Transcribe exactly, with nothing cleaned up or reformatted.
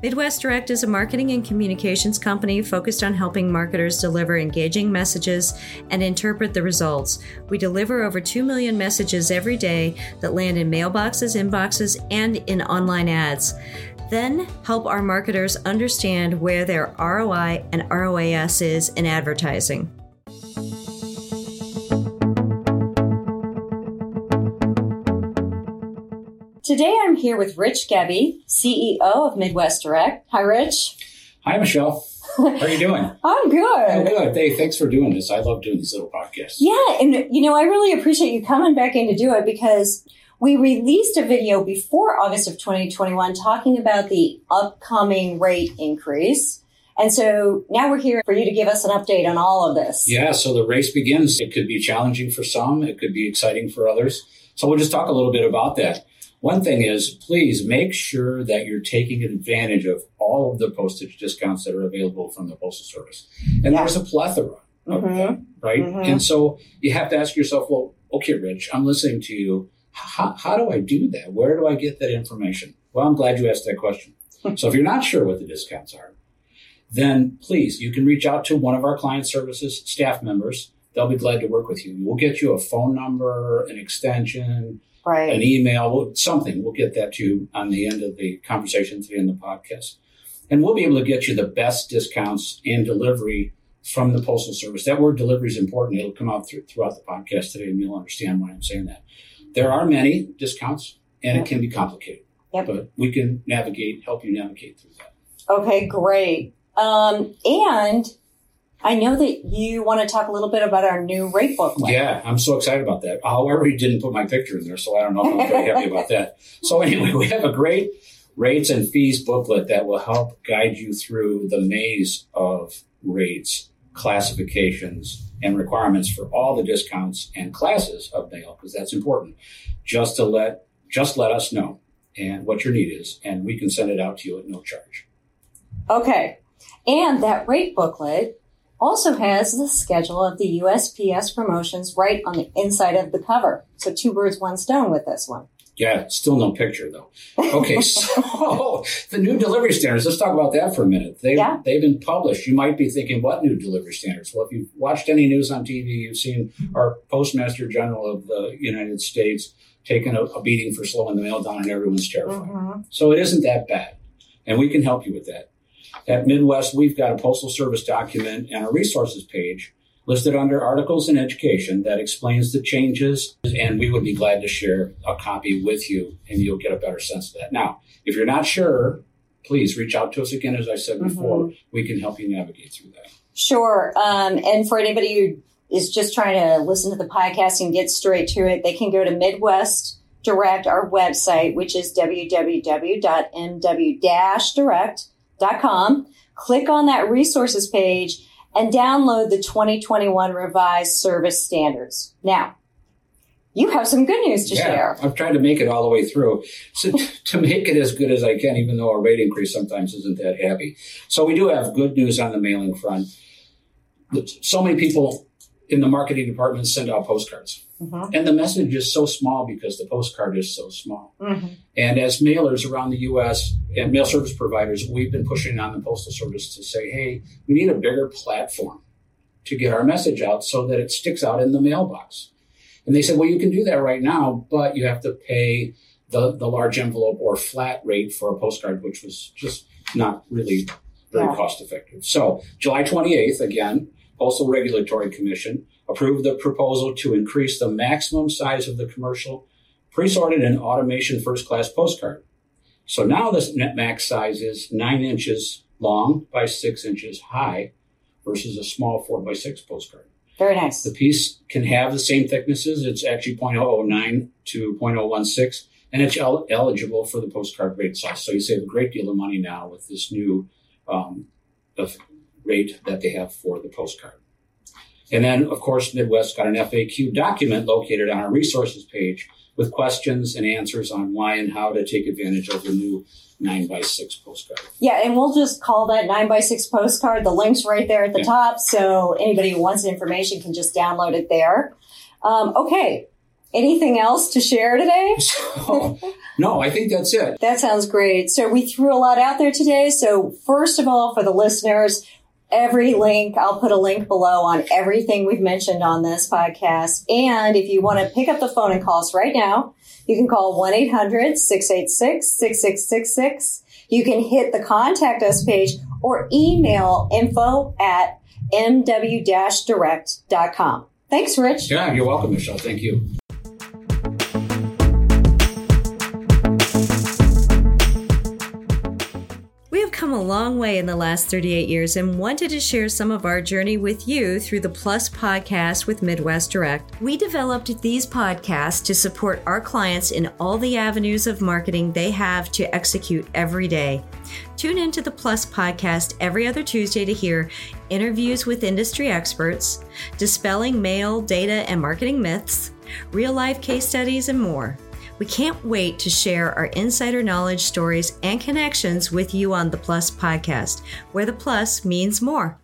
Midwest Direct is a marketing and communications company focused on helping marketers deliver engaging messages and interpret the results. We deliver over two million messages every day that land in mailboxes, inboxes, and in online ads. Then help our marketers understand where their R O I and R O A S is in advertising. Today, I'm here with Rich Gebbie, C E O of Midwest Direct. Hi, Rich. Hi, Michelle. How are you doing? I'm good. I'm good. Hey, thanks for doing this. I love doing these little podcasts. Yeah, and you know, I really appreciate you coming back in to do it because we released a video before August of twenty twenty-one talking about the upcoming rate increase. And so now we're here for you to give us an update on all of this. Yeah, so the race begins. It could be challenging for some. It could be exciting for others. So we'll just talk a little bit about that. One thing is, please make sure that you're taking advantage of all of the postage discounts that are available from the Postal Service. And yeah. There's a plethora of mm-hmm. them, right? Mm-hmm. And so you have to ask yourself, well, okay, Rich, I'm listening to you. How, how do I do that? Where do I get that information? Well, I'm glad you asked that question. So if you're not sure what the discounts are, then please, you can reach out to one of our client services staff members. They'll be glad to work with you. We'll get you a phone number, an extension, right. An email, something. We'll get that to you on the end of the conversation today in the podcast. And we'll be able to get you the best discounts and delivery from the Postal Service. That word delivery is important. It'll come out through, throughout the podcast today, and you'll understand why I'm saying that. There are many discounts, and yep. It can be complicated. Yep. But we can navigate, help you navigate through that. Okay, great. Um, and I know that you want to talk a little bit about our new rate booklet. Yeah, I'm so excited about that. However, you didn't put my picture in there, so I don't know if I'm very happy about that. So anyway, we have a great rates and fees booklet that will help guide you through the maze of rates, classifications, and requirements for all the discounts and classes of mail, because that's important. Just to let just let us know and what your need is, and we can send it out to you at no charge. Okay. And that rate booklet also has the schedule of the U S P S promotions right on the inside of the cover. So two birds, one stone with this one. Yeah, still no picture, though. Okay, so the new delivery standards, let's talk about that for a minute. They, yeah. They've been published. You might be thinking, what new delivery standards? Well, if you've watched any news on T V, you've seen our Postmaster General of the United States taking a, a beating for slowing the mail down, and everyone's terrified. Mm-hmm. So it isn't that bad, and we can help you with that. At Midwest, we've got a Postal Service document and a resources page listed under Articles and Education that explains the changes, and we would be glad to share a copy with you, and you'll get a better sense of that. Now, if you're not sure, please reach out to us again. As I said before, mm-hmm. we can help you navigate through that. Sure. Um, and for anybody who is just trying to listen to the podcast and get straight to it, they can go to Midwest Direct, our website, which is w w w dot m w direct dot com. Click on that resources page and download the twenty twenty-one revised service standards. Now, you have some good news to yeah, share. I've tried to make it all the way through so t- to make it as good as I can, even though our rate increase sometimes isn't that happy. So we do have good news on the mailing front. So many people in the marketing department send out postcards. Mm-hmm. And the message is so small because the postcard is so small. Mm-hmm. And as mailers around the U S and mail service providers, we've been pushing on the Postal Service to say, hey, we need a bigger platform to get our message out so that it sticks out in the mailbox. And they said, well, you can do that right now, but you have to pay the, the large envelope or flat rate for a postcard, which was just not really very yeah. cost effective. So July twenty-eighth, again, Postal Regulatory Commission approved the proposal to increase the maximum size of the commercial presorted and automation first-class postcard. So now this net max size is nine inches long by six inches high versus a small four by six postcard. Very nice. The piece can have the same thicknesses. It's actually zero point zero zero nine to zero point zero one six, and it's el- eligible for the postcard rate size. So you save a great deal of money now with this new um, rate that they have for the postcard. And then, of course, Midwest got an F A Q document located on our resources page with questions and answers on why and how to take advantage of the new nine by six postcard. Yeah, and we'll just call that nine by six postcard. The link's right there at the yeah. top, so anybody who wants information can just download it there. Um, okay, Anything else to share today? So, no, I think that's it. That sounds great. So we threw a lot out there today. So first of all, for the listeners, every link, I'll put a link below on everything we've mentioned on this podcast. And if you want to pick up the phone and call us right now, you can call one eight hundred, six eight six, six six six six. You can hit the contact us page or email info at m w dash direct dot com. Thanks, Rich. Yeah, you're welcome, Michelle. Thank you. We have come a long way in the last thirty-eight years and wanted to share some of our journey with you through the Plus podcast with Midwest Direct. We developed these podcasts to support our clients in all the avenues of marketing they have to execute every day. Tune into the Plus podcast every other Tuesday to hear interviews with industry experts, dispelling mail, data, and marketing myths, real-life case studies, and more. We can't wait to share our insider knowledge, stories, and connections with you on the Plus podcast, where the plus means more.